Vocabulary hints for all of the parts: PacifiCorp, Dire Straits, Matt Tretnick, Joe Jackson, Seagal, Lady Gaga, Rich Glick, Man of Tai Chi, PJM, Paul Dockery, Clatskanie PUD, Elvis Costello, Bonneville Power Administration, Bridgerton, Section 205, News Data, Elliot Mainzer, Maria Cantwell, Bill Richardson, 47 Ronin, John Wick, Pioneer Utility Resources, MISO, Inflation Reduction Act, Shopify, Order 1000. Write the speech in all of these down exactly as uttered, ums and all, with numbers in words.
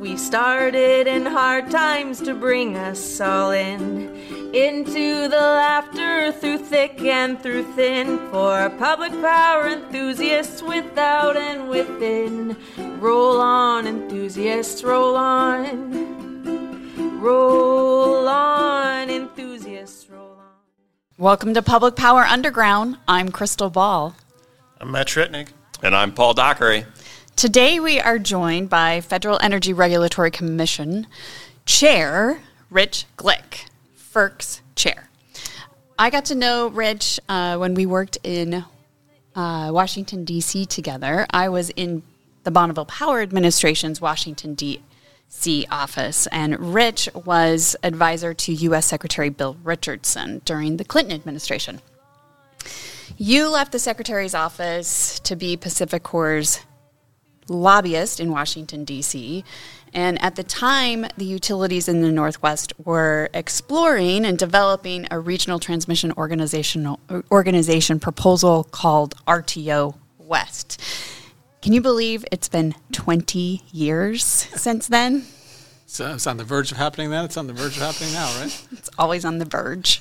We started in hard times to bring us all in, into the laughter through thick and through thin, for public power enthusiasts without and within. Roll on, enthusiasts, roll on. Roll on, enthusiasts, roll on. Welcome to Public Power Underground. I'm Crystal Ball. I'm Matt Tretnick. And I'm Paul Dockery. Today we are joined by Federal Energy Regulatory Commission Chair Rich Glick, F E R C's chair. I got to know Rich uh, when we worked in uh, Washington, D C together. I was in the Bonneville Power Administration's Washington, D C office, and Rich was advisor to U S Secretary Bill Richardson during the Clinton administration. You left the Secretary's office to be PacifiCorp's lobbyist in Washington, D C, and at the time, the utilities in the Northwest were exploring and developing a regional transmission organizational organization proposal called R T O West. Can you believe it's been twenty years since then? So it's on the verge of happening then? It's on the verge of happening now, right? It's always on the verge.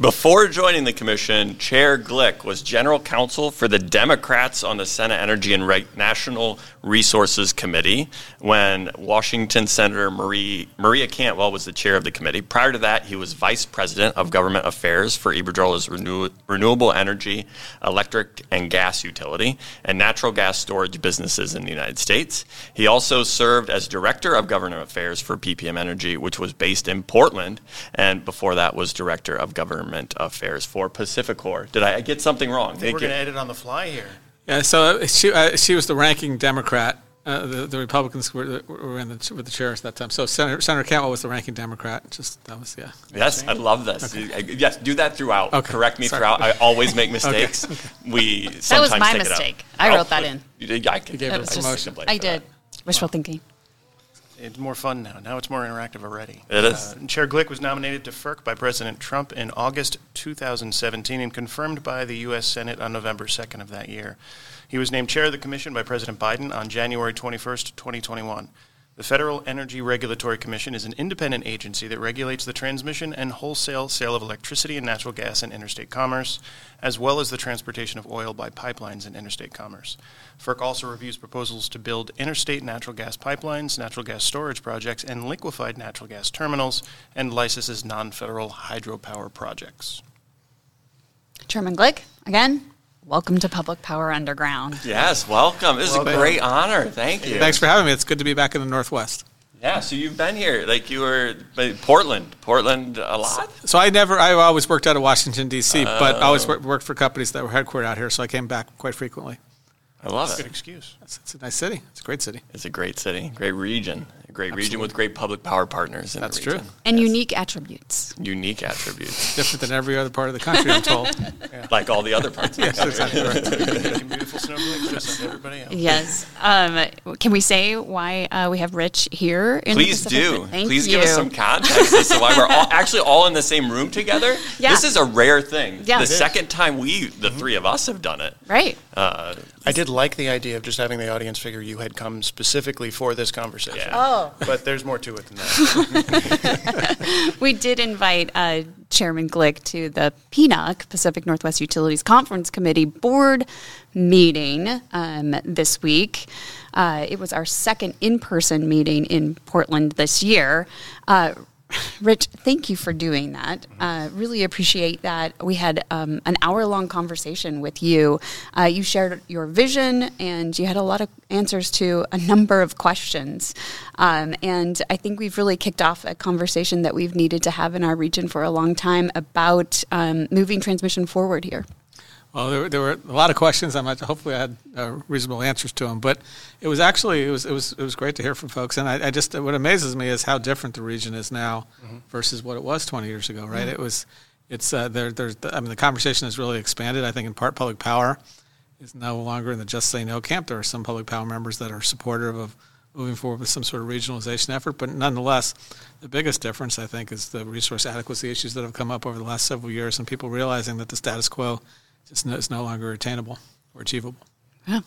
Before joining the commission, Chair Glick was general counsel for the Democrats on the Senate Energy and Re- National Resources Committee when Washington Senator Marie, Maria Cantwell was the chair of the committee. Prior to that, he was vice president of government affairs for Iberdrola's renew- renewable energy, electric and gas utility, and natural gas storage businesses in the United States. He also served as director of government affairs for P P M Energy, which was based in Portland, and before that was director of government affairs for PacifiCorp. Did I get something wrong? We're going to edit on the fly here. Yeah, so she uh, she was the ranking Democrat. Uh, the, the Republicans were, were in the, with the chairs at that time. So Senator, Senator Cantwell was the ranking Democrat. Just that was yeah. Yes, I love this. Okay. Yes, do that throughout. Okay. Correct me Sorry. throughout. I always make mistakes. Okay. Okay. We sometimes that was my take mistake. I wrote that in. You did. I gave it a motion. I did. That. Wishful wow. thinking. It's more fun now. Now it's more interactive already. It is. Uh, Chair Glick was nominated to F E R C by President Trump in August twenty seventeen and confirmed by the U S Senate on November second of that year. He was named chair of the commission by President Biden on January twenty-first, twenty twenty-one. The Federal Energy Regulatory Commission is an independent agency that regulates the transmission and wholesale sale of electricity and natural gas in interstate commerce, as well as the transportation of oil by pipelines in interstate commerce. F E R C also reviews proposals to build interstate natural gas pipelines, natural gas storage projects, and liquefied natural gas terminals, and licenses non-federal hydropower projects. Chairman Glick, again, welcome to Public Power Underground. Yes, welcome. This welcome. is a great honor. Thank you. Thanks for having me. It's good to be back in the Northwest. Yeah, so you've been here. Like you were Portland. Portland a lot? So, so I never, I always worked out of Washington, D C, oh. but I always worked for companies that were headquartered out here, so I came back quite frequently. I love That's it. That's a good excuse. It's, it's a nice city. It's a great city. It's a great city. Great region. A great Absolutely. region with great public power partners in That's the region. That's true. And yes. unique attributes. Unique attributes. Different than every other part of the country, I'm told. Yeah. Like all the other parts of yes, the country. Yes, exactly right. Beautiful snowflakes just like everybody else. Yes. Um, can we say why uh, we have Rich here in Please the Pacific? do. Thank Please you. give us some context as to why we're all actually all in the same room together. Yeah. This is a rare thing. Yeah. The second is. time we, the mm-hmm. three of us, have done it. Right. Uh, I did like the idea of just having the audience figure you had come specifically for this conversation. Yeah. Oh. But there's more to it than that. We did invite uh, Chairman Glick to the P N N L, Pacific Northwest Utilities Conference Committee board meeting um, this week. Uh, it was our second in-person meeting in Portland this year. Uh, Rich, thank you for doing that. Uh, really appreciate that. We had um, an hour-long conversation with you. Uh, you shared your vision, and you had a lot of answers to a number of questions. Um, and I think we've really kicked off a conversation that we've needed to have in our region for a long time about um, moving transmission forward here. Well, there, there were a lot of questions. I'm hopefully I had uh, reasonable answers to them, but it was actually it was it was it was great to hear from folks. And I, I just what amazes me is how different the region is now mm-hmm. versus what it was twenty years ago. Right? Mm-hmm. It was it's uh, there. There's I mean the conversation has really expanded. I think in part public power is no longer in the just say no camp. There are some public power members that are supportive of moving forward with some sort of regionalization effort, but nonetheless, the biggest difference I think is the resource adequacy issues that have come up over the last several years and people realizing that the status quo. It's no, it's no longer attainable or achievable. Yeah,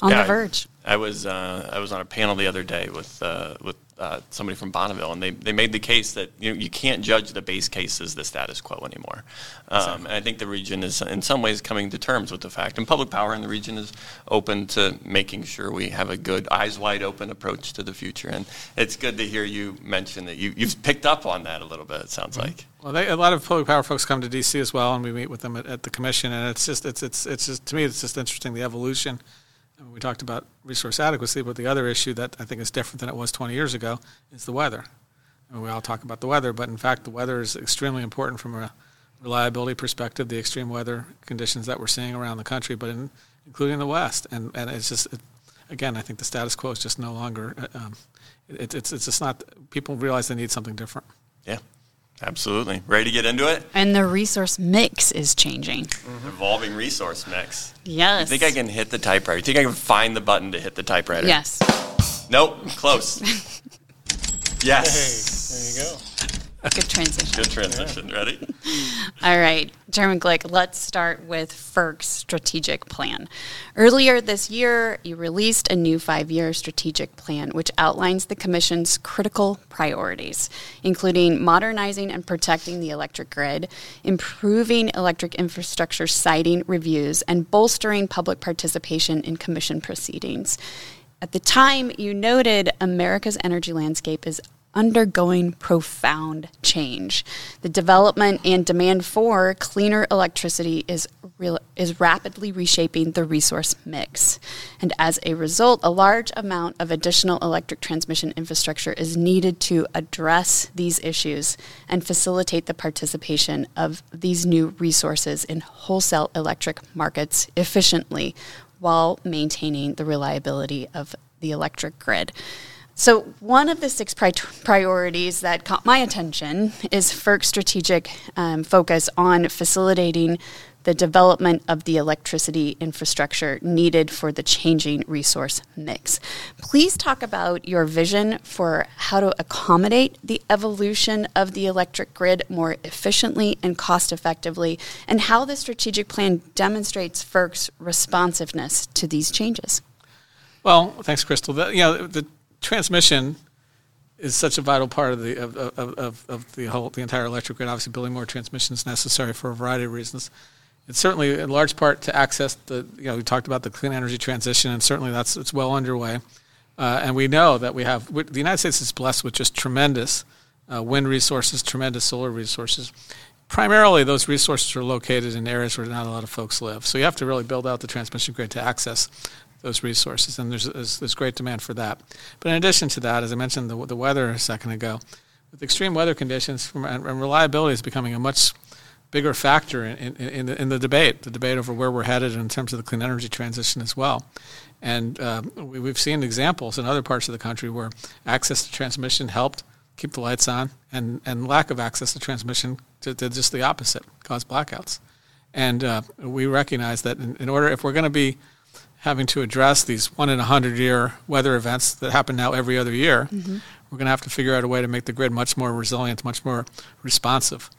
on yeah, the verge. I, I was uh, I was on a panel the other day with uh, with uh, somebody from Bonneville, and they, they made the case that you know, you can't judge the base case as the status quo anymore. Um, exactly. And I think the region is in some ways coming to terms with the fact, and public power in the region is open to making sure we have a good, eyes wide open approach to the future. And it's good to hear you mention that you, you've picked up on that a little bit, it sounds mm-hmm. like. Well, they, a lot of public power folks come to D C as well, and we meet with them at, at the commission, and it's just it's it's it's just to me it's just interesting the evolution. We talked about resource adequacy, but the other issue that I think is different than it was twenty years ago is the weather. And we all talk about the weather, but in fact the weather is extremely important from a reliability perspective, the extreme weather conditions that we're seeing around the country, but in, including the West. And, and it's just, it, again, I think the status quo is just no longer, um, it, it's, it's just not, people realize they need something different. Yeah. Absolutely. Ready to get into it? And the resource mix is changing. Mm-hmm. Evolving resource mix. Yes. I think I can hit the typewriter. You think I can find the button to hit the typewriter? Yes. Nope. Close. Yes. Hey, there you go. Good transition. Good transition. Yeah. Ready? All right. Chairman Glick, let's start with F E R C's strategic plan. Earlier this year, you released a new five-year strategic plan, which outlines the Commission's critical priorities, including modernizing and protecting the electric grid, improving electric infrastructure siting reviews, and bolstering public participation in Commission proceedings. At the time, you noted America's energy landscape is undergoing profound change. The development and demand for cleaner electricity is real, is rapidly reshaping the resource mix. And as a result, a large amount of additional electric transmission infrastructure is needed to address these issues and facilitate the participation of these new resources in wholesale electric markets efficiently while maintaining the reliability of the electric grid. So one of the six pri- priorities that caught my attention is F E R C's strategic um, focus on facilitating the development of the electricity infrastructure needed for the changing resource mix. Please talk about your vision for how to accommodate the evolution of the electric grid more efficiently and cost-effectively, and how the strategic plan demonstrates F E R C's responsiveness to these changes. Well, thanks, Crystal. The, you know, the transmission is such a vital part of the of, of, of, of the whole the entire electric grid. Obviously, building more transmission is necessary for a variety of reasons. It's certainly in large part to access the you know we talked about the clean energy transition, and certainly that's it's well underway. Uh, and we know that we have we, the United States is blessed with just tremendous uh, wind resources, tremendous solar resources. Primarily, those resources are located in areas where not a lot of folks live. So you have to really build out the transmission grid to access those resources, and there's, there's there's great demand for that. But in addition to that, as I mentioned the, the weather a second ago, with extreme weather conditions from, and, and reliability is becoming a much bigger factor in, in, in, the, in the debate, the debate over where we're headed in terms of the clean energy transition as well. And uh, we, we've seen examples in other parts of the country where access to transmission helped keep the lights on, and, and lack of access to transmission did just the opposite, caused blackouts. And uh, we recognize that in, in order, if we're going to be having to address these one-in-a-hundred-year weather events that happen now every other year, mm-hmm. we're going to have to figure out a way to make the grid much more resilient, much more responsive.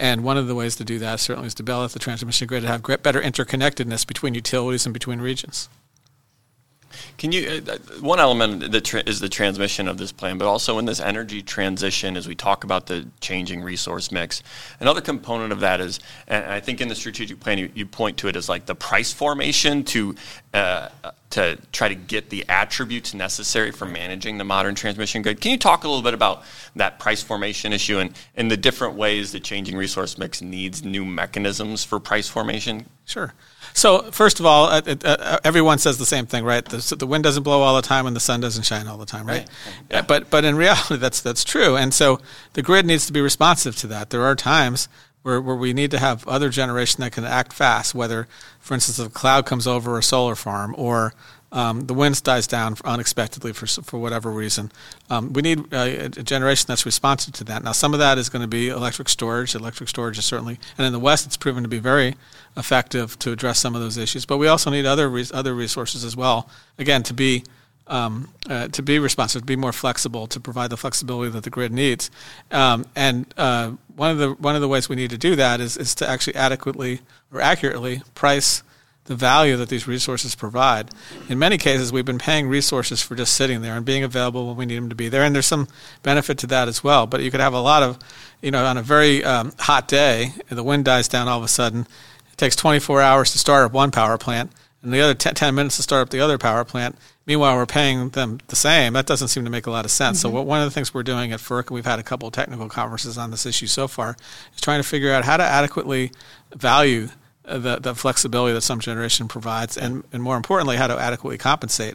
And one of the ways to do that certainly is to build out the transmission grid to have better interconnectedness between utilities and between regions. Can you uh, one element that tra- is the transmission of this plan, but also in this energy transition, as we talk about the changing resource mix, another component of that is, and I think in the strategic plan you, you point to it as like the price formation to uh, to try to get the attributes necessary for managing the modern transmission grid. Can you talk a little bit about that price formation issue and, and the different ways the changing resource mix needs new mechanisms for price formation? Sure. So first of all, uh, uh, everyone says the same thing, right? The, the wind doesn't blow all the time and the sun doesn't shine all the time, right? Yeah. But but in reality, that's that's true. And so the grid needs to be responsive to that. There are times where, where we need to have other generation that can act fast, whether, for instance, a cloud comes over a solar farm or um, the wind dies down unexpectedly for for whatever reason. Um, we need a, a generation that's responsive to that. Now, some of that is going to be electric storage. Electric storage is certainly, and in the West, it's proven to be very effective to address some of those issues, but we also need other res- other resources as well. Again, to be um, uh, to be responsive, to be more flexible, to provide the flexibility that the grid needs. Um, and uh, one of the one of the ways we need to do that is is to actually adequately or accurately price the value that these resources provide. In many cases, we've been paying resources for just sitting there and being available when we need them to be there, and there's some benefit to that as well. But you could have a lot of, you know, on a very um, hot day, the wind dies down all of a sudden. It takes twenty-four hours to start up one power plant, and the other ten minutes to start up the other power plant. Meanwhile, we're paying them the same. That doesn't seem to make a lot of sense. Mm-hmm. So what, one of the things we're doing at F E R C, and we've had a couple of technical conferences on this issue so far, is trying to figure out how to adequately value The, the flexibility that some generation provides, and, and more importantly, how to adequately compensate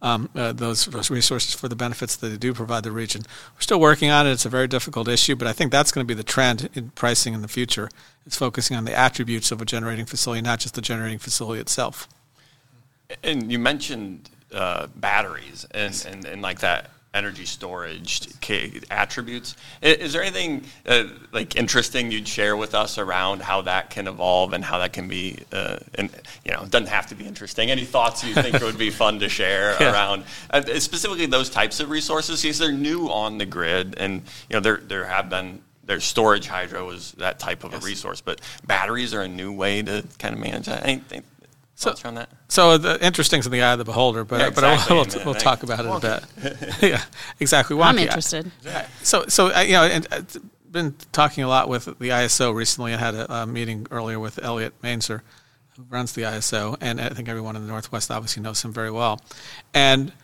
um, uh, those, those resources for the benefits that they do provide the region. We're still working on it. It's a very difficult issue, but I think that's going to be the trend in pricing in the future. It's focusing on the attributes of a generating facility, not just the generating facility itself. And you mentioned uh, batteries and, yes. and, and like that. Energy storage attributes. Is there anything uh, like interesting you'd share with us around how that can evolve and how that can be? Uh, and you know, it doesn't have to be interesting. Any thoughts you think would be fun to share yeah. around uh, specifically those types of resources? Because they're new on the grid, and you know, there there have been there's storage hydro is that type of yes. a resource, but batteries are a new way to kind of manage that. Anything? So, that? so the interesting is in the eye of the beholder, but yeah, exactly. but we'll, we'll, we'll talk about it wonky. a bit. yeah, exactly. Wonky. I'm interested. I, so, so I, you know, and I've been talking a lot with the I S O recently. I had a, a meeting earlier with Elliot Mainzer, who runs the I S O, and I think everyone in the Northwest obviously knows him very well. And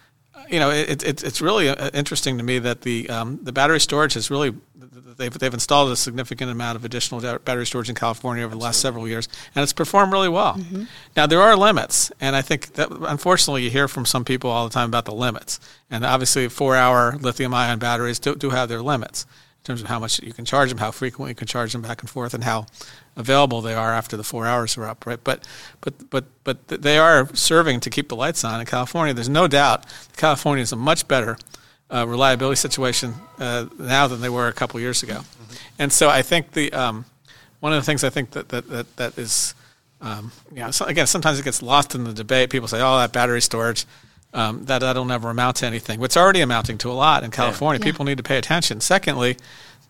you know, it, it, it's really interesting to me that the um, the battery storage has really. They've, they've installed a significant amount of additional battery storage in California over the last several years, and it's performed really well. Mm-hmm. Now, there are limits, and I think that, unfortunately, you hear from some people all the time about the limits. And obviously, four-hour lithium-ion batteries do, do have their limits in terms of how much you can charge them, how frequently you can charge them back and forth, and how available they are after the four hours are up, right? But but but but they are serving to keep the lights on in California. There's no doubt that California is a much better Uh, reliability situation uh, now than they were a couple years ago, mm-hmm. and so I think the um, one of the things I think that that that, that is, um, you know, so again, sometimes it gets lost in the debate. People say, "Oh, that battery storage, um, that that'll never amount to anything." What's already amounting to a lot in California. Yeah. Yeah. People need to pay attention. Secondly,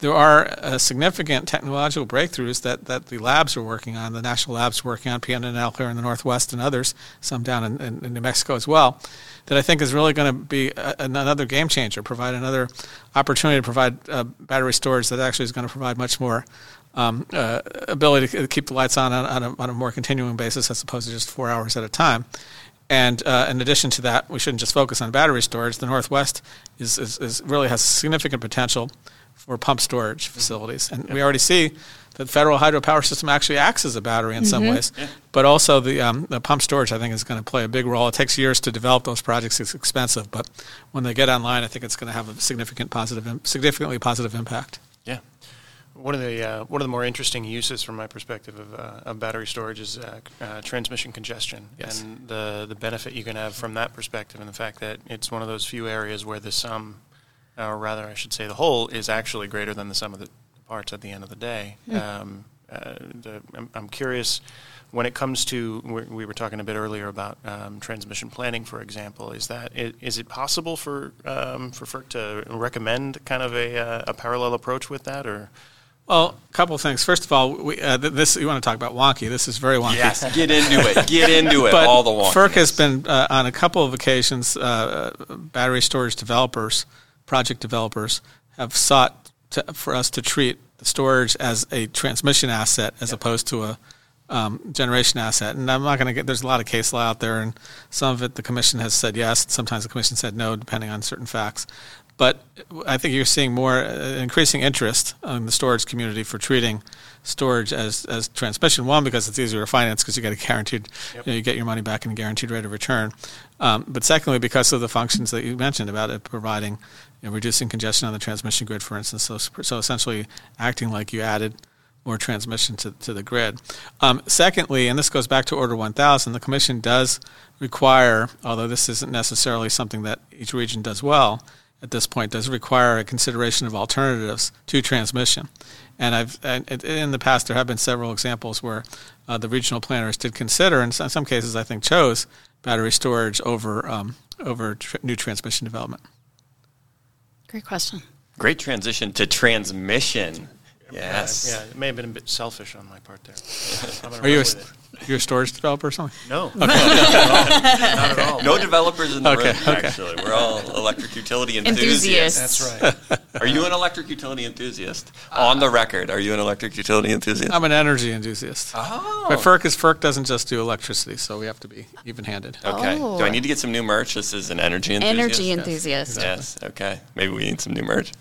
there are uh, significant technological breakthroughs that, that the labs are working on, the national labs working on, P N N L here in the Northwest and others, some down in, in, in New Mexico as well, that I think is really going to be a, another game changer, provide another opportunity to provide uh, battery storage that actually is going to provide much more um, uh, ability to keep the lights on on, on, a, on a more continuing basis as opposed to just four hours at a time. And uh, in addition to that, we shouldn't just focus on battery storage. The Northwest is, is, is really has significant potential for pump storage facilities. And yep. we already see that the federal hydropower system actually acts as a battery in mm-hmm. some ways. Yeah. But also the um, the pump storage, I think, is going to play a big role. It takes years to develop those projects. It's expensive. But when they get online, I think it's going to have a significant positive, significantly positive impact. Yeah. One of the uh, one of the more interesting uses from my perspective of, uh, of battery storage is uh, uh, transmission congestion yes. and the, the benefit you can have from that perspective and the fact that it's one of those few areas where the sum um, or rather I should say the whole is actually greater than the sum of the parts at the end of the day. Yeah. Um, uh, the, I'm, I'm curious when it comes to, we, we were talking a bit earlier about um, transmission planning, for example, is that, is, is it possible for um, for F E R C to recommend kind of a, uh, a parallel approach with that or? Well, a couple of things. First of all, we, uh, this you want to talk about wonky. This is very wonky. Yes, get into it. Get into it, but all the wonky. F E R C has been uh, on a couple of occasions, uh, battery storage developers project developers have sought to, for us to treat the storage as a transmission asset as yep. opposed to a um, generation asset. And I'm not going to get – there's a lot of case law out there, and some of it the commission has said yes. Sometimes the commission said no, depending on certain facts. But I think you're seeing more uh, increasing interest in the storage community for treating storage as, as transmission. One, because it's easier to finance because you get a guaranteed, yep. you know, you get your money back and a guaranteed rate of return. Um, but secondly, because of the functions that you mentioned about it providing, you know, reducing congestion on the transmission grid, for instance. So, so essentially acting like you added more transmission to, to the grid. Um, secondly, and this goes back to Order one thousand, the Commission does require, although this isn't necessarily something that each region does well, at this point, does require a consideration of alternatives to transmission. And I've and in the past, there have been several examples where uh, the regional planners did consider, and in some cases, I think, chose battery storage over um, over tr- new transmission development. Great question. Great transition to transmission. Yes. Uh, yeah, it may have been a bit selfish on my part there. I'm gonna roll with it. You're a storage developer or something? No. Okay. no, not at all. No developers in the okay. room, okay. actually. We're all electric utility enthusiasts. enthusiasts. That's right. Are you an electric utility enthusiast? Uh, On the record, are you an electric utility enthusiast? I'm an energy enthusiast. Oh. But FERC, is, FERC doesn't just do electricity, so we have to be even-handed. Okay. Oh. Do I need to get some new merch? This is an energy enthusiast? Energy yes. enthusiast. Yes, exactly. Okay. Maybe we need some new merch.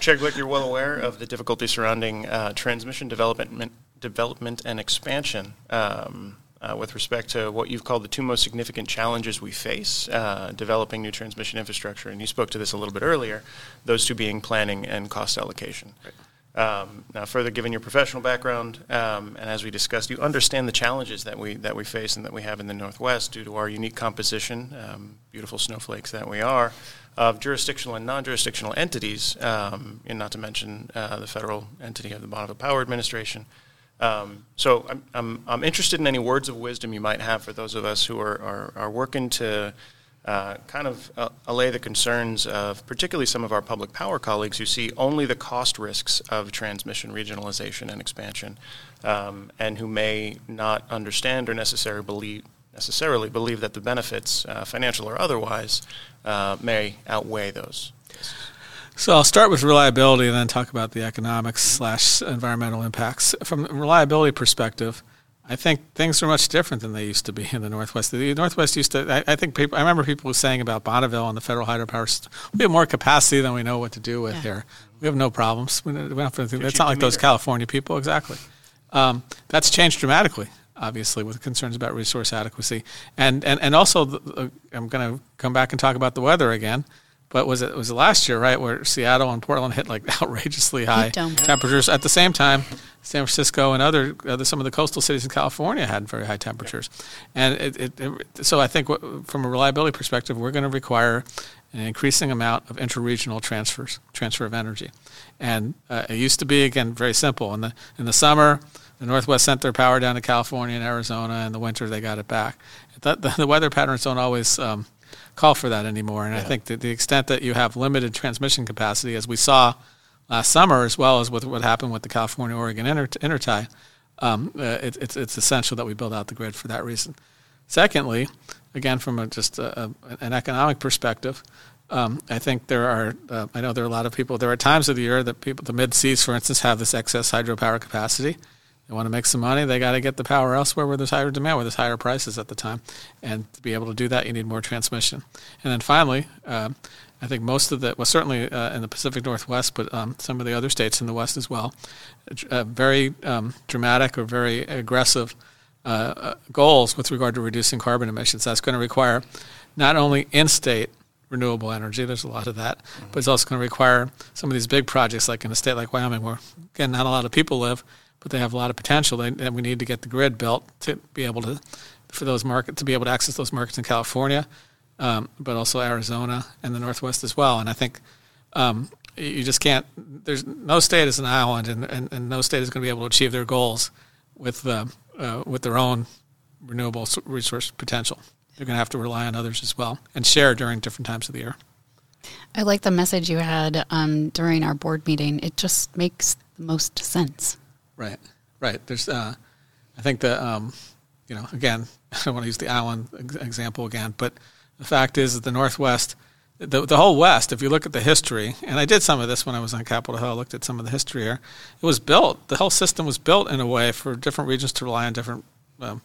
Chair Glick, you're well aware of the difficulty surrounding uh, transmission development development and expansion um, uh, with respect to what you've called the two most significant challenges we face, uh, developing new transmission infrastructure. And you spoke to this a little bit earlier, those two being planning and cost allocation. Right. Um, now, further, given your professional background, um, and as we discussed, you understand the challenges that we that we face and that we have in the Northwest due to our unique composition, um, beautiful snowflakes that we are, of jurisdictional and non-jurisdictional entities, um, and not to mention uh, the federal entity of the Bonneville Power Administration. Um, so I'm, I'm I'm interested in any words of wisdom you might have for those of us who are are, are working to uh, kind of uh, allay the concerns of particularly some of our public power colleagues who see only the cost risks of transmission regionalization and expansion, um, and who may not understand or necessarily believe. necessarily believe that the benefits, uh, financial or otherwise, uh, may outweigh those. So I'll start with reliability and then talk about the economics slash environmental impacts. From a reliability perspective, I think things are much different than they used to be in the Northwest. The Northwest used to, I, I think, people, I remember people saying about Bonneville and the federal hydropower system, we have more capacity than we know what to do with yeah. here. We have no problems. We don't, we don't have to, it's not like those California people, exactly. Um, that's changed dramatically. Obviously, with concerns about resource adequacy, and and and also, the, uh, I'm going to come back and talk about the weather again. But was it was it last year, right, where Seattle and Portland hit like outrageously high temperaters at the same time? San Francisco and other, other some of the coastal cities in California had very high temperatures, yeah. and it, it, it, so I think w- from a reliability perspective, we're going to require an increasing amount of interregional transfers, transfer of energy, and uh, it used to be again very simple in the in the summer. The Northwest sent their power down to California and Arizona, and in the winter they got it back. The, the weather patterns don't always um, call for that anymore, and yeah. I think that the extent that you have limited transmission capacity, as we saw last summer, as well as with what happened with the California-Oregon intertie, um, uh, it, it's, it's essential that we build out the grid for that reason. Secondly, again, from a, just a, a, an economic perspective, Um, I think there are, uh, I know there are a lot of people, there are times of the year that people, the mid-seas, for instance, have this excess hydropower capacity. They want to make some money. They got to get the power elsewhere where there's higher demand, where there's higher prices at the time. And to be able to do that, you need more transmission. And then finally, um, I think most of the, well, certainly uh, in the Pacific Northwest, but um, some of the other states in the West as well, uh, very um, dramatic or very aggressive uh, uh, goals with regard to reducing carbon emissions. That's going to require not only in-state renewable energy, there's a lot of that, but it's also going to require some of these big projects like in a state like Wyoming where, again, not a lot of people live, but they have a lot of potential, and we need to get the grid built to be able to, for those markets, to be able to access those markets in California, um, but also Arizona and the Northwest as well. And I think um, you just can't. There's no state is an island, and, and, and no state is going to be able to achieve their goals with uh, uh, with their own renewable resource potential. They're going to have to rely on others as well and share during different times of the year. I like the message you had um, during our board meeting. It just makes the most sense. Right, right. There's, uh, I think the, um, you know, again, I don't want to use the island example again, but the fact is that the Northwest, the the whole West, if you look at the history, and I did some of this when I was on Capitol Hill, I looked at some of the history here, it was built, the whole system was built in a way for different regions to rely on different, um,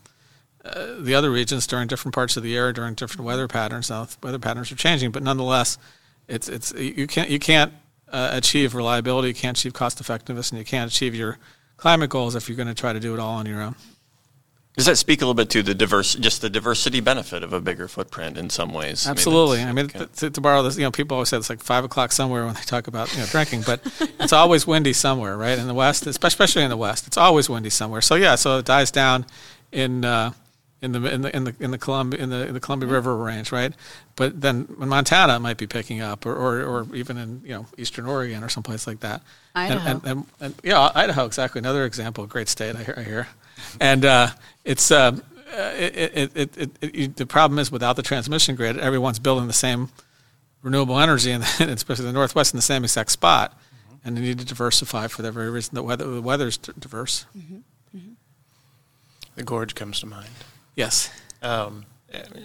uh, the other regions during different parts of the year, during different weather patterns. Now, weather patterns are changing, but nonetheless, it's, it's, you can't, you can't uh, achieve reliability, you can't achieve cost effectiveness, and you can't achieve your climate goals if you're going to try to do it all on your own. Does that speak a little bit to the diverse, just the diversity benefit of a bigger footprint in some ways? Absolutely. I mean, I mean okay. to, to borrow this, you know, people always say it's like five o'clock somewhere when they talk about you know, drinking, but it's always windy somewhere, right? In the West, especially in the West, it's always windy somewhere. So yeah, so it dies down in uh, in the in the in the in the Columbia in the, in the Columbia mm-hmm. River range, right? But then in Montana, it might be picking up, or, or, or even in you know Eastern Oregon or someplace like that. Idaho. And, and, and, and, yeah, Idaho, exactly. Another example, great state, I hear. I hear. And uh, it's uh, it, it, it, it, it, the problem is without the transmission grid, everyone's building the same renewable energy, and especially the Northwest in the same exact spot. Mm-hmm. And they need to diversify for the very reason that weather, the weather's diverse. Mm-hmm. Mm-hmm. The gorge comes to mind. Yes. Um,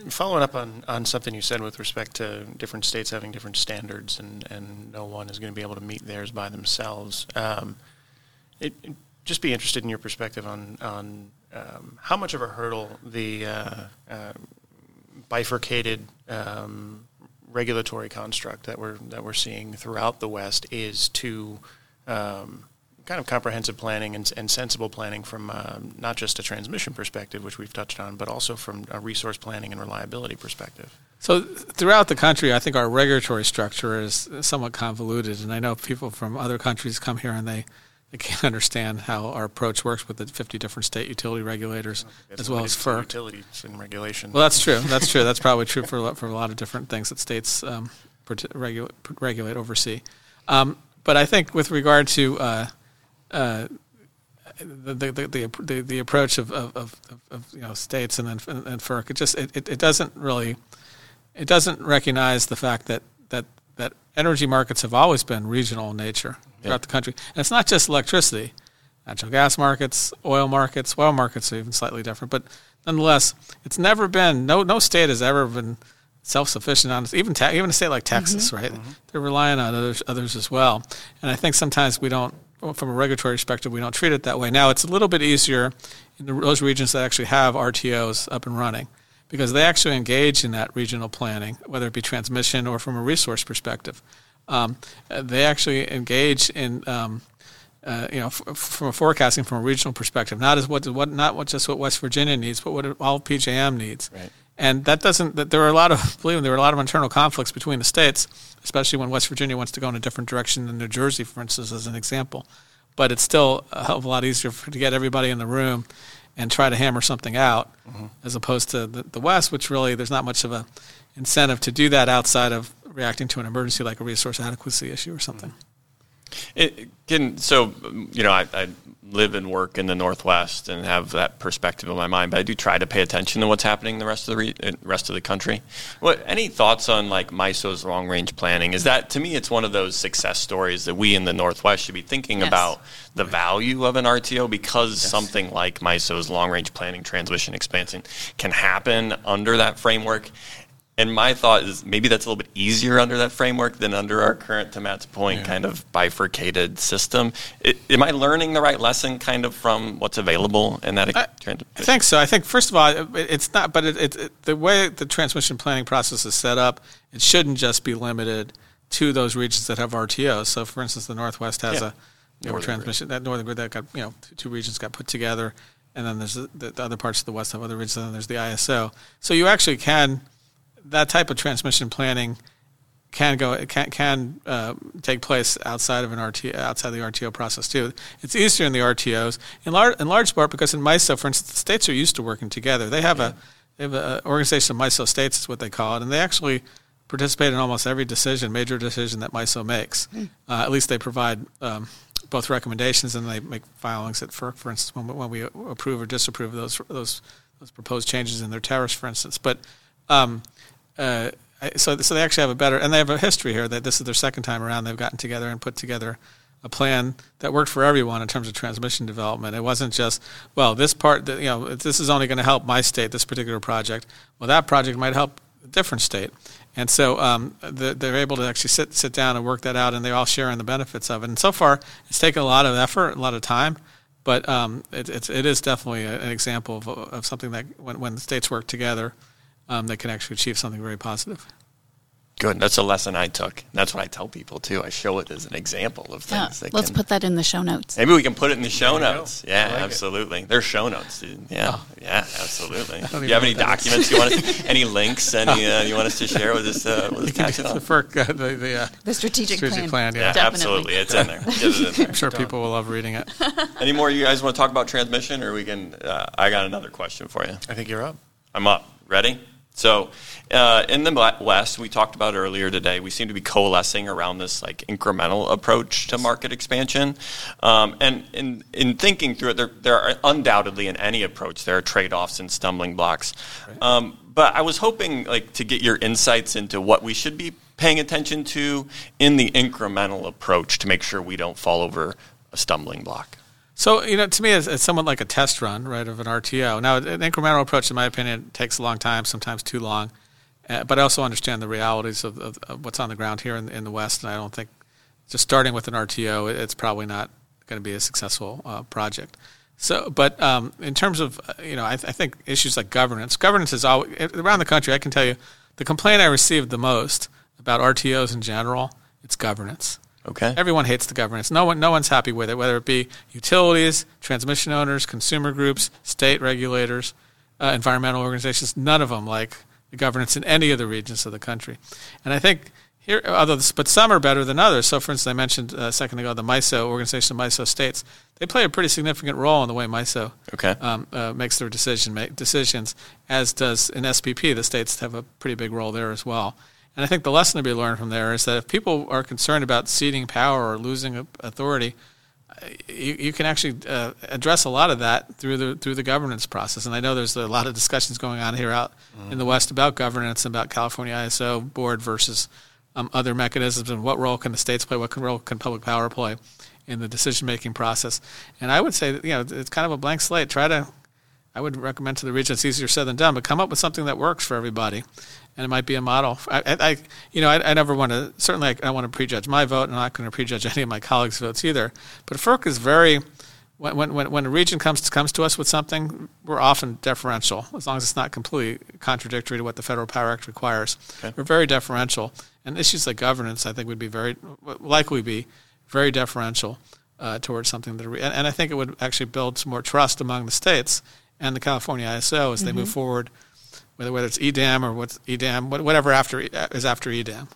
following up on, on something you said with respect to different states having different standards and, and no one is going to be able to meet theirs by themselves, um, it, it just be interested in your perspective on, on um, how much of a hurdle the uh, uh, bifurcated um, regulatory construct that we're that we're seeing throughout the West is to um, kind of comprehensive planning and, and sensible planning from um, not just a transmission perspective, which we've touched on, but also from a resource planning and reliability perspective. So throughout the country, I think our regulatory structure is somewhat convoluted, and I know people from other countries come here and they, they can't understand how our approach works with the fifty different state utility regulators, well, as well as FERC. Utilities and regulation. Well, that's true. That's true. That's probably true for a lot, for a lot of different things that states um, regulate, regulate, oversee. Um, but I think with regard to uh, Uh, the, the the the the approach of, of, of, of you know states and then and, and FERC, it just it, it, it doesn't really it doesn't recognize the fact that that, that energy markets have always been regional in nature throughout yeah. the country, and it's not just electricity, natural gas markets, oil markets, oil markets are even slightly different, but nonetheless, it's never been no no state has ever been self-sufficient on even ta- even a state like Texas, mm-hmm. right? Mm-hmm. They're relying on others others as well, and I think sometimes we don't. From a regulatory perspective, we don't treat it that way. Now, it's a little bit easier in those regions that actually have R T Os up and running because they actually engage in that regional planning, whether it be transmission or from a resource perspective. Um, they actually engage in, um, uh, you know, f- from a forecasting from a regional perspective, not as what, what not what just what West Virginia needs, but what all P J M needs. Right. And that doesn't. That there are a lot of believe me, there are a lot of internal conflicts between the states, especially when West Virginia wants to go in a different direction than New Jersey, for instance, as an example. But it's still a hell of a lot easier for, to get everybody in the room and try to hammer something out, mm-hmm. as opposed to the, the West, which really there's not much of an incentive to do that outside of reacting to an emergency like a resource adequacy issue or something. It can so you know I, I live and work in the Northwest and have that perspective in my mind, but I do try to pay attention to what's happening in the rest of the re, rest of the country. What any thoughts on like MISO's long range planning? Is that to me it's one of those success stories that we in the Northwest should be thinking yes. about the value of an R T O because yes. something like MISO's long range planning transmission expansion can happen under that framework. And my thought is maybe that's a little bit easier under that framework than under our current, to Matt's point, yeah. kind of bifurcated system. It, am I learning the right lesson kind of from what's available in that? I, I think so. I think, first of all, it's not, but it, it, it, the way the transmission planning process is set up, it shouldn't just be limited to those regions that have R T Os. So, for instance, the Northwest has yeah. a you know, transmission, grid. That northern grid that got, you know, two regions got put together, and then there's the, the other parts of the West have other regions, and then there's the I S O. So you actually can... That type of transmission planning can go can can uh, take place outside of an R T O, outside the R T O process too. It's easier in the R T Os in large in large part because in MISO, for instance, the states are used to working together. They have yeah. a they have an organization of MISO states is what they call it, and they actually participate in almost every decision, major decision that MISO makes. Mm. Uh, at least they provide um, both recommendations and they make filings at FERC, for instance, when, when we approve or disapprove those those those proposed changes in their tariffs, for instance, but. Um, Uh, so, so they actually have a better, and they have a history here that this is their second time around. They've gotten together and put together a plan that worked for everyone in terms of transmission development. It wasn't just, well, this part, that, you know, this is only going to help my state, this particular project. Well, that project might help a different state. And so um, the, they're able to actually sit sit down and work that out, and they all share in the benefits of it. And so far, it's taken a lot of effort, a lot of time, but um, it, it's, it is definitely an example of, of something that when, when the states work together, Um, that can actually achieve something very positive. Good. That's a lesson I took. That's what I tell people, too. I show it as an example of things. Yeah, that let's can, put that in the show notes. Maybe we can put it in the show there notes. Yeah, like absolutely. It. There's show notes, dude. Yeah, oh. yeah, absolutely. Do you have any documents is. you want us to, any links any, uh, you want us to share with us? Uh, with us the, FERC, uh, the, the, uh, the strategic, strategic plan. plan yeah, yeah absolutely. It's in there. It is in there. I'm sure Don't. people will love reading it. Any more you guys want to talk about transmission, or we can? Uh, I got another question for you. I think you're up. I'm up. Ready? So uh, in the West, we talked about earlier today, we seem to be coalescing around this like incremental approach to market expansion. Um, and in, in thinking through it, there, there are undoubtedly in any approach, there are trade-offs and stumbling blocks. Right. Um, but I was hoping like to get your insights into what we should be paying attention to in the incremental approach to make sure we don't fall over a stumbling block. So, you know, to me, it's, it's somewhat like a test run, right, of an R T O. Now, an incremental approach, in my opinion, takes a long time, sometimes too long. Uh, but I also understand the realities of, of, of what's on the ground here in, in the West, and I don't think just starting with an R T O, it's probably not going to be a successful uh, project. So, but um, in terms of, you know, I, th- I think issues like governance, governance is always, around the country, I can tell you, the complaint I received the most about R T Os in general, it's governance. Okay. Everyone hates the governance. No one, no one's happy with it, whether it be utilities, transmission owners, consumer groups, state regulators, uh, environmental organizations. None of them like the governance in any of the regions of the country. And I think here, although this, but some are better than others. So, for instance, I mentioned a second ago the MISO, Organization of MISO States. They play a pretty significant role in the way MISO okay. um, uh, makes their decision make decisions, as does in S P P. The states have a pretty big role there as well. And I think the lesson to be learned from there is that if people are concerned about ceding power or losing authority, you, you can actually uh, address a lot of that through the through the governance process. And I know there's a lot of discussions going on here out mm. in the West about governance and about California I S O board versus um, other mechanisms and what role can the states play, what role can public power play in the decision-making process. And I would say that, you know, it's kind of a blank slate. Try to I would recommend to the region, it's easier said than done, but come up with something that works for everybody, and it might be a model. I, I you know, I, I never want to, certainly I, I want to prejudge my vote, and I'm not going to prejudge any of my colleagues' votes either. But FERC is very, when when when a region comes to, comes to us with something, we're often deferential, as long as it's not completely contradictory to what the Federal Power Act requires. Okay. We're very deferential, and issues like governance, I think, would be very, likely be very deferential uh, towards something that, and, and I think it would actually build some more trust among the states and the California I S O as they mm-hmm. move forward, whether whether it's E D A M or what's E D A M, whatever after is after E D A M.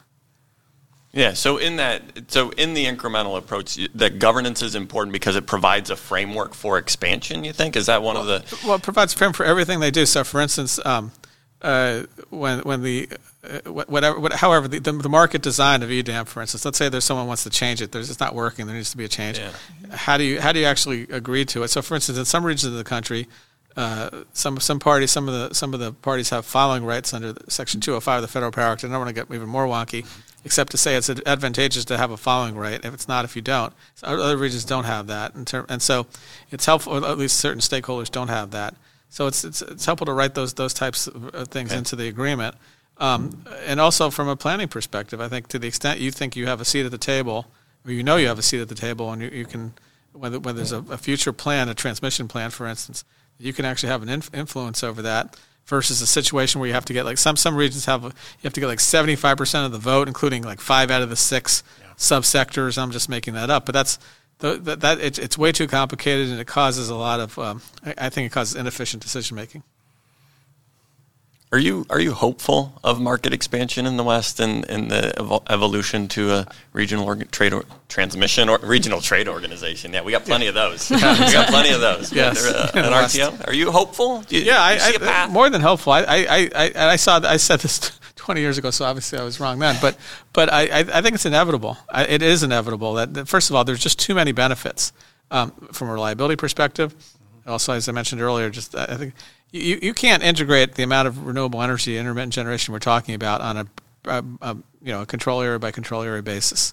Yeah. So in that, so in the incremental approach, that governance is important because it provides a framework for expansion. You think is that one well, of the well, it provides a framework for everything they do. So, for instance, um, uh, when when the uh, whatever, whatever, however, the, the market design of E D A M, for instance, let's say there's someone wants to change it. There's it's not working. There needs to be a change. Yeah. How do you how do you actually agree to it? So, for instance, in some regions of the country. Uh, some some parties, some of the some of the parties have following rights under Section two oh five of the Federal Power Act. I don't want to get even more wonky, except to say it's advantageous to have a following right. If it's not, if you don't, so other regions don't have that, in term, and so it's helpful. At least certain stakeholders don't have that, so it's it's, it's helpful to write those those types of things okay. into the agreement. Um, and also from a planning perspective, I think to the extent you think you have a seat at the table, or you know you have a seat at the table, and you, you can whether whether there's a, a future plan, a transmission plan, for instance. You can actually have an inf- influence over that versus a situation where you have to get like some some regions have you have to get like seventy-five percent of the vote, including like five out of the six yeah. subsectors. I'm just making that up, but that's the, that, that it's, it's way too complicated and it causes a lot of um, I, I think it causes inefficient decision making. Are you are you hopeful of market expansion in the West and, and the evol- evolution to a regional orga- trade or- transmission or regional trade organization? Yeah, we got plenty yeah. of those. we got plenty of those. Yes. Uh, an R T O. Are you hopeful? Do you, yeah, do you I, see I, a path? more than hopeful. I I I, and I saw I said this twenty years ago, so obviously I was wrong then. But but I I think it's inevitable. I, it is inevitable that, that first of all, there's just too many benefits um, from a reliability perspective. Also, as I mentioned earlier, just I think. You you can't integrate the amount of renewable energy, intermittent generation we're talking about on a, a, a you know a control area by control area basis.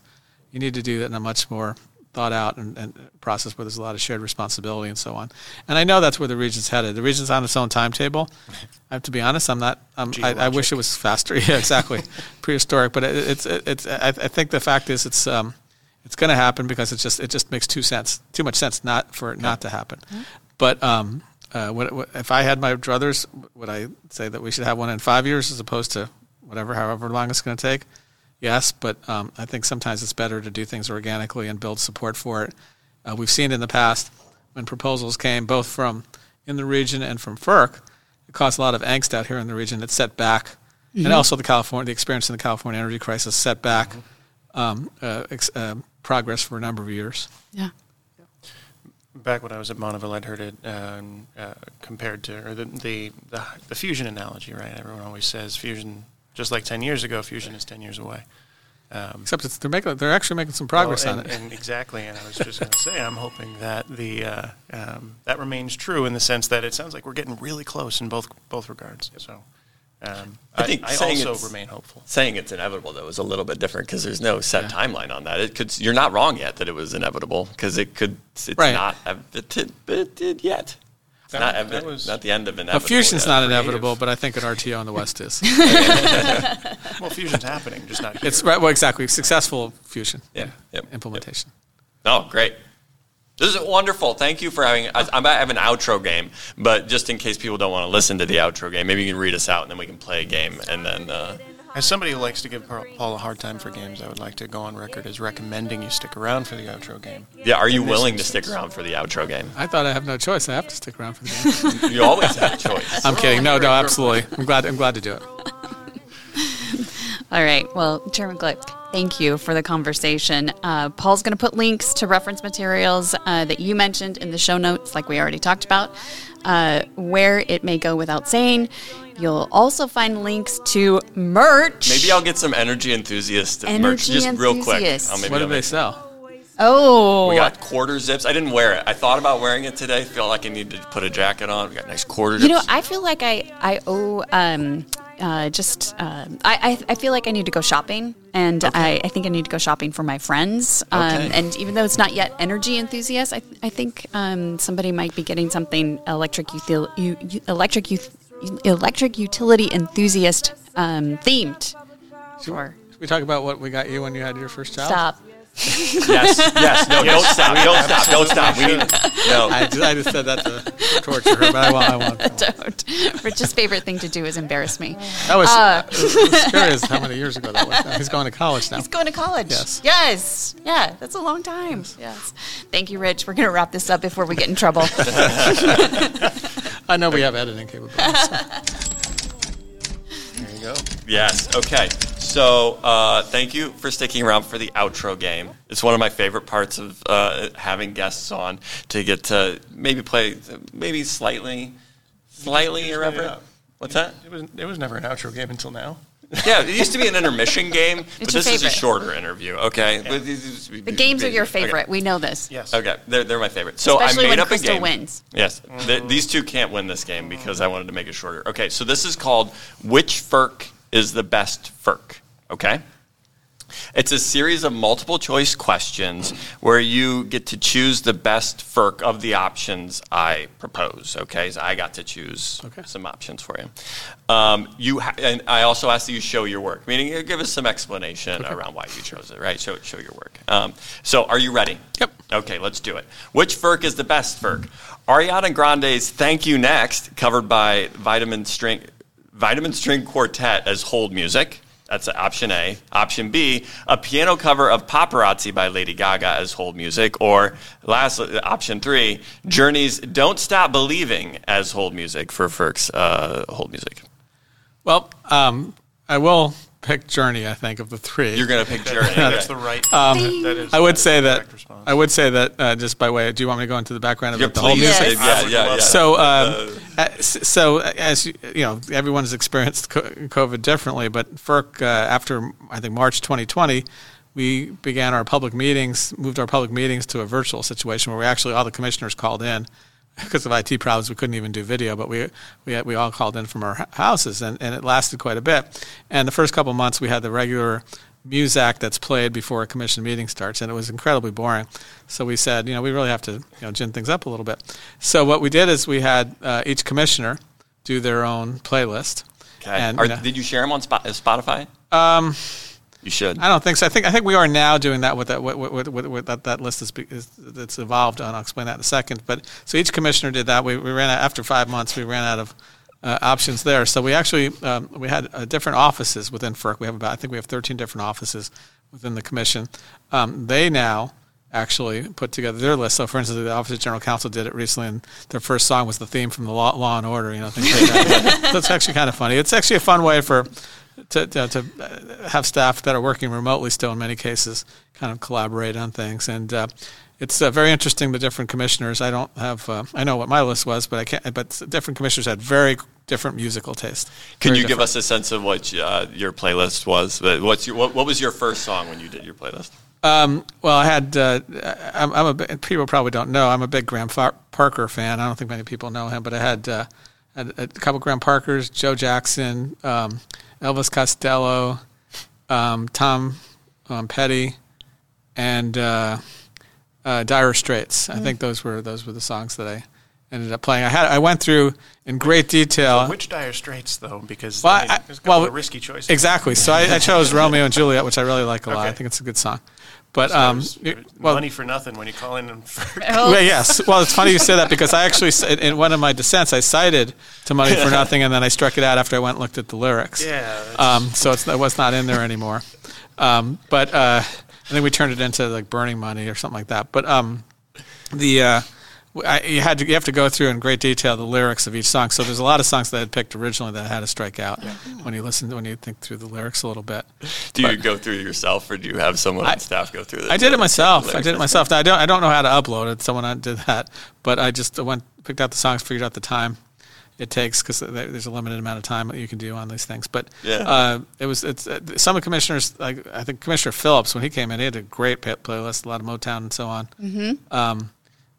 You need to do that in a much more thought out and, and process where there's a lot of shared responsibility and so on. And I know that's where the region's headed. The region's on its own timetable. I have to be honest. I'm not. I'm, I, I wish it was faster. Yeah, exactly. Prehistoric. But it, it's it, it's. I, I think the fact is it's. Um, It's going to happen because it's just it just makes too sense too much sense not for it not to happen. Mm-hmm. But um, uh, what, what, if I had my druthers, would I say that we should have one in five years as opposed to whatever, however long it's going to take? Yes, but um, I think sometimes it's better to do things organically and build support for it. Uh, we've seen in the past when proposals came both from in the region and from FERC, it caused a lot of angst out here in the region. It set back, mm-hmm. and also the California the experience in the California energy crisis set back. Mm-hmm. Um, uh, ex- uh, progress for a number of years. Yeah. Back when I was at Bonneville, I'd heard it uh, uh, compared to or the, the the the fusion analogy, right? Everyone always says fusion, just like ten years ago, fusion is ten years away. Um, Except it's, they're making they're actually making some progress well, and, on it. And exactly, and I was just going to say, I'm hoping that the uh, um, that remains true in the sense that it sounds like we're getting really close in both both regards. So. Um, I, think I, I also remain hopeful. Saying it's inevitable, though, is a little bit different because there's no set yeah. timeline on that. It could You're not wrong yet that it was inevitable because it could. It's right. not evident yet. That, not, evident, that was, not the end of inevitable. Well, fusion's not creative. inevitable, but I think an R T O in the West is. Well, fusion's happening, just not here. It's right. Well, exactly. Successful fusion. Yeah. yeah. Yep. Implementation. Yep. Oh, great. This is wonderful. Thank you for having us. I'm about to have an outro game, but just in case people don't want to listen to the outro game, maybe you can read us out and then we can play a game. And then, uh, as somebody who likes to give Paul a hard time for games, I would like to go on record as recommending you stick around for the outro game. Yeah, are you willing instance. to stick around for the outro game? I thought I have no choice. I have to stick around for the game. You always have a choice. I'm kidding. No, no, absolutely. I'm glad. I'm glad to do it. All right. Well, Chairman Glick, thank you for the conversation. Uh, Paul's going to put links to reference materials uh, that you mentioned in the show notes, like we already talked about, uh, where it may go without saying. You'll also find links to merch. Maybe I'll get some energy enthusiast energy merch just enthusiast. real quick. I'll maybe what do they sell? Oh. We got quarter zips. I didn't wear it. I thought about wearing it today. Feel like I need to put a jacket on. We got nice quarter zips. You know, I feel like I, I owe... Um, Uh, just, uh, I, I I feel like I need to go shopping, and okay. I, I think I need to go shopping for my friends. Um, okay. And even though it's not yet energy enthusiast, I I think um, somebody might be getting something electric util, u, u, electric u, electric utility enthusiast um, themed. Sure. Should we talk about what we got you when you had your first child? Stop. yes, yes, no, yes. don't stop, don't stop, don't stop. We need to, no. I just, I just said that to torture her, but I won't, I won't. I won't. Don't. Rich's favorite thing to do is embarrass me. That was, uh, I was, I was curious how many years ago that was. Now. He's going to college now. He's going to college. Yes. Yes. Yeah, that's a long time. Yes. Thank you, Rich. We're going to wrap this up before we get in trouble. I know we have editing capabilities. So. There you go. Yes, okay. So uh, thank you for sticking around for the outro game. It's one of my favorite parts of uh, having guests on, to get to maybe play, maybe slightly, slightly irreverent. What's that? It was, it was never an outro game until now. Yeah, it used to be an intermission game, but this favorite. is a shorter interview, okay? Yeah. The games are your favorite. Okay. We know this. Yes. Okay, they're, they're my favorite. So Especially I made when up Crystal a game. wins. Yes. Mm-hmm. The, these two can't win this game because I wanted to make it shorter. Okay, so this is called Which F E R C is the Best F E R C, okay? It's a series of multiple choice questions where you get to choose the best F E R C of the options I propose. Okay, so I got to choose okay. some options for you. Um, you ha- and I also ask that you show your work, meaning you give us some explanation okay. around why you chose it. Right, show show your work. Um, so, are you ready? Yep. Okay, let's do it. Which F E R C is the best F E R C? Ariana Grande's "Thank You Next," covered by Vitamin String Vitamin String Quartet as hold music. That's option A. Option B, a piano cover of Paparazzi by Lady Gaga as hold music. Or last, option three, Journey's Don't Stop Believing as hold music for F E R C's uh, hold music. Well, um, I will pick Journey, I think, of the three. You're going to pick Journey. That's the right um, that is, I would that say that I would say that uh, just by way of, do you want me to go into the background of yeah, the whole yes. music? Yeah, yeah, yeah. So, um, uh, so as you, you know, everyone's experienced COVID differently, but F E R C, uh, after I think March twenty twenty, we began our public meetings, moved our public meetings to a virtual situation where we actually, all the commissioners called in. Because of I T problems, we couldn't even do video, but we we had, we all called in from our houses, and, and it lasted quite a bit. And the first couple of months, we had the regular Muzak that's played before a commission meeting starts, and it was incredibly boring. So we said, you know, we really have to you know gin things up a little bit. So what we did is we had uh, each commissioner do their own playlist. Okay. And, Are, you know, did you share them on Spotify? Um, you should. I don't think so. I think I think we are now doing that with that with, with, with, with that, that list is, is that's evolved, and I'll explain that in a second. But so each commissioner did that. We we ran out after five months. We ran out of uh, options there. So we actually um, we had uh, different offices within F E R C. We have about I think we have thirteen different offices within the commission. Um, they now actually put together their list. So, for instance, the Office of General Counsel did it recently, and their first song was the theme from the Law, Law and Order. You know, things like that. So it's actually kind of funny. It's actually a fun way for. To, to to have staff that are working remotely still in many cases kind of collaborate on things. And uh, it's uh, very interesting, the different commissioners. I don't have uh, – I know what my list was, but I can't – but different commissioners had very different musical taste. Can you different. give us a sense of what uh, your playlist was? What's your, what, what was your first song when you did your playlist? Um, well, I had uh, – I'm, I'm a – people probably don't know. I'm a big Graham Parker fan. I don't think many people know him, but I had uh, – a, a couple of Graham Parkers, Joe Jackson, um, Elvis Costello, um, Tom um, Petty, and uh, uh, Dire Straits. Mm. I think those were those were the songs that I ended up playing. I had I went through in great detail. So which Dire Straits, though? Because well, I mean, there's a couple well, of risky choices. Exactly. So I, I chose Romeo and Juliet, which I really like a lot. Okay. I think it's a good song. But so um, it, well, money for nothing when you call in and for well, yes. Well, it's funny you say that because I actually in one of my dissents I cited "To Money for Nothing" and then I struck it out after I went and looked at the lyrics. Yeah. Um, so it's, it was not in there anymore. Um, but uh, I think we turned it into like "Burning Money" or something like that. But um, the uh, I, you had to you have to go through in great detail the lyrics of each song. So there's a lot of songs that I had picked originally that I had to strike out yeah. when you listen when you think through the lyrics a little bit. Do but, you go through yourself, or do you have someone I, on staff go through this? I did it myself. I did it myself. Now, I don't I don't know how to upload it. Someone did that, but I just went picked out the songs, figured out the time it takes because there's a limited amount of time that you can do on these things. But yeah. uh, it was it's uh, some of the commissioners. Like, I think Commissioner Phillips when he came in, he had a great playlist, a lot of Motown and so on. Mm-hmm. Um,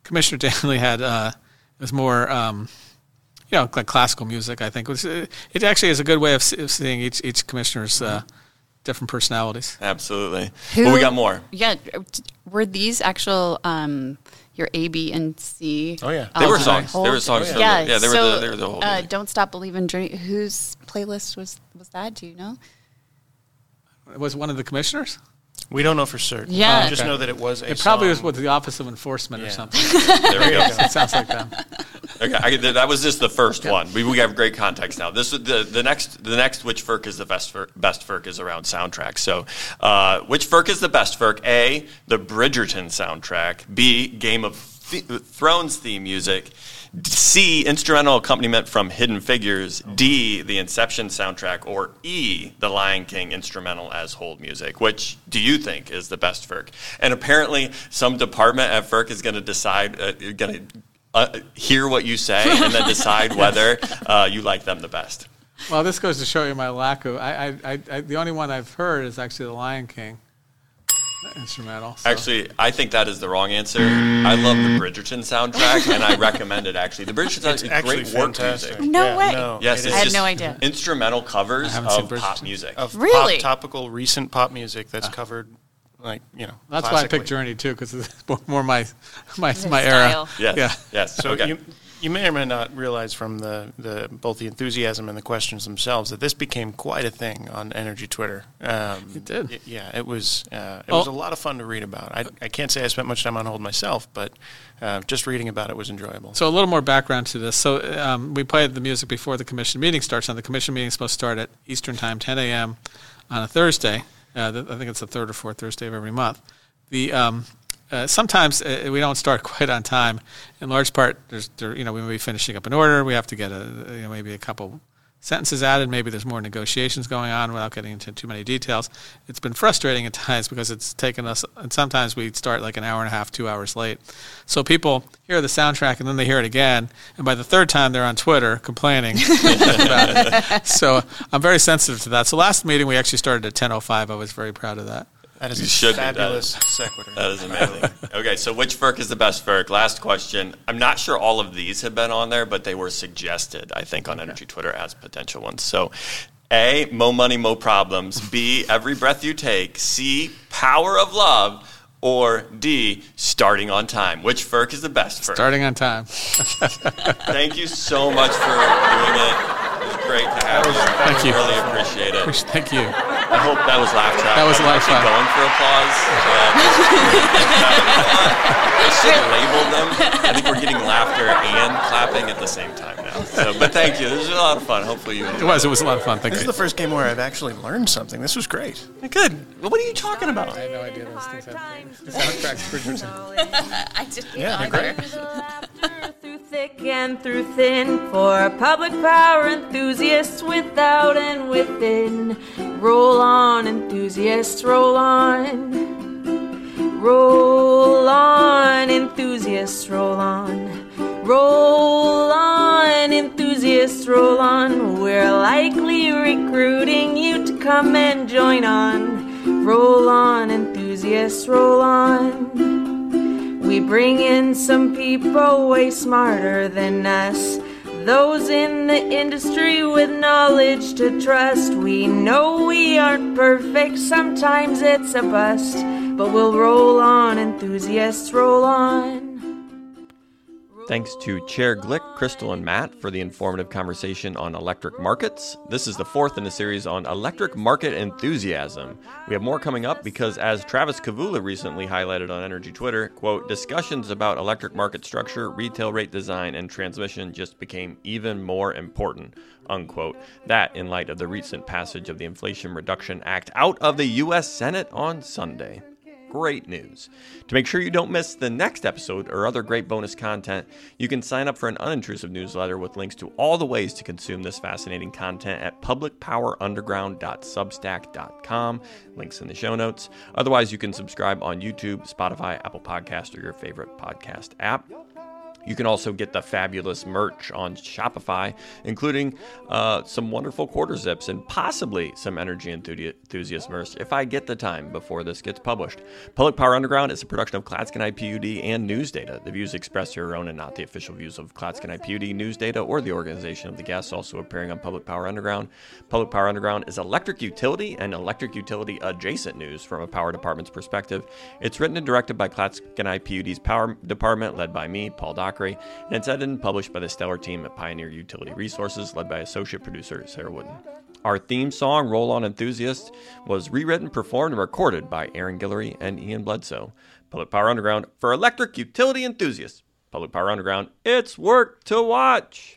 Commissioner Danley had uh, it was more, um, you know, like classical music. I think it, was, it actually is a good way of seeing each each commissioner's uh, different personalities. Absolutely. Who, well, we got more. Yeah, were these actual um, your A, B, and C? Oh yeah, they were songs. They were songs. Yeah, yeah, they were the they were the whole. Uh, Don't Stop Believin'. Whose playlist was was that? Do you know? It was one of the commissioners. We don't know for certain. Yeah. Um, okay. Just know that it was a It probably song. was with the Office of Enforcement yeah. or something. There we go. It sounds like that. Okay, I, that was just the first okay. one. We we have great context now. This the the next the next which F E R C is the best F E R C, best F E R C is around soundtrack. So, uh, which F E R C is the best F E R C? A, the Bridgerton soundtrack. B, Game of Th- Thrones theme music. C, instrumental accompaniment from Hidden Figures. D, the Inception soundtrack. Or E, the Lion King instrumental as hold music. Which do you think is the best F E R C? And apparently some department at F E R C is going to decide, uh, going to uh, hear what you say and then decide whether uh, you like them the best. Well, this goes to show you my lack of, I, I, I, I the only one I've heard is actually the Lion King. Instrumental. So. Actually, I think that is the wrong answer. I love the Bridgerton soundtrack, and I recommend it. Actually, the Bridgerton it's soundtrack is great fantastic. work music. No yeah, way. No, yes, it I had no idea. Instrumental covers of pop music, of really pop, topical recent pop music that's uh, covered, like you know. That's why I picked Journey too, because it's more my my it's my style. era. Yes. Yeah. Yes. So okay. you you may or may not realize from the, the both the enthusiasm and the questions themselves that this became quite a thing on Energy Twitter. Um, it did. It, yeah, it was uh, it oh. was a lot of fun to read about. I, I can't say I spent much time on hold myself, but uh, just reading about it was enjoyable. So a little more background to this. So um, we played the music before the commission meeting starts. Now the commission meeting is supposed to start at Eastern Time, ten a.m. on a Thursday. Uh, th- I think it's the third or fourth Thursday of every month. The um, Uh, sometimes uh, we don't start quite on time. In large part, there's, there, you know, we may be finishing up an order. We have to get a, you know, maybe a couple sentences added. Maybe there's more negotiations going on without getting into too many details. It's been frustrating at times because it's taken us, and sometimes we start like an hour and a half, two hours late. So people hear the soundtrack and then they hear it again. And by the third time, they're on Twitter complaining about it. So I'm very sensitive to that. So last meeting, we actually started at ten oh five. I was very proud of that. That is a fabulous that. sequitur. That is amazing. Okay, so which F E R C is the best F E R C? Last question. I'm not sure all of these have been on there, but they were suggested, I think, on okay. Energy Twitter as potential ones. So, A, Mo Money, Mo Problems. B, Every Breath You Take. C, Power of Love. Or D, Starting on Time. Which F E R C is the best F E R C? Starting on Time. Thank you so much for doing it. It was great to have you. Thank you. I really appreciate it. Thank you. I hope that was laugh track. That was I'm laugh track. Going for applause. I should have labeled them. I think we're getting laughter and clapping at the same time now. So, but thank you. This was a lot of fun. Hopefully you enjoyed it. Was, it was a lot of fun. Thank this you. This is the first game where I've actually learned something. This was great. Good. Well, what are you talking about? I had no idea those things happened. The soundtrack's producing. I didn't yeah, know. They're great. Through thick and through thin for public power and enthusiasts without and within. Roll on, enthusiasts, roll on. Roll on, enthusiasts, roll on. Roll on, enthusiasts, roll on. We're likely recruiting you to come and join on. Roll on, enthusiasts, roll on. We bring in some people way smarter than us. those in the industry with knowledge to trust. We know we aren't perfect, sometimes it's a bust, but we'll roll on, enthusiasts, roll on. Roll Thanks to Chair Glick, Crystal, and Matt for the informative conversation on electric markets. This is the fourth in a series on electric market enthusiasm. We have more coming up because, as Travis Kavula recently highlighted on Energy Twitter, quote, discussions about electric market structure, retail rate design, and transmission just became even more important, unquote. That in light of the recent passage of the Inflation Reduction Act out of the U S Senate on Sunday. Great news. To make sure you don't miss the next episode or other great bonus content, you can sign up for an unintrusive newsletter with links to all the ways to consume this fascinating content at public power underground dot substack dot com. Links in the show notes. Otherwise, you can subscribe on YouTube, Spotify, Apple Podcasts, or your favorite podcast app. You can also get the fabulous merch on Shopify, including uh, some wonderful quarter zips and possibly some energy enthusi- enthusiast merch if I get the time before this gets published. Public Power Underground is a production of Clatskanie P U D and News Data. The views expressed are your own and not the official views of Clatskanie P U D, News Data, or the organization of the guests also appearing on Public Power Underground. Public Power Underground is electric utility and electric utility adjacent news from a power department's perspective. It's written and directed by Clatskanie P U D's power department, led by me, Paul Dock, and it's edited and published by the stellar team at Pioneer Utility Resources, led by associate producer Sarah Wooden. Our theme song, Roll On Enthusiast, was rewritten, performed, and recorded by Aaron Guillory and Ian Bledsoe. Public Power Underground, for electric utility enthusiasts. Public Power Underground, it's work to watch!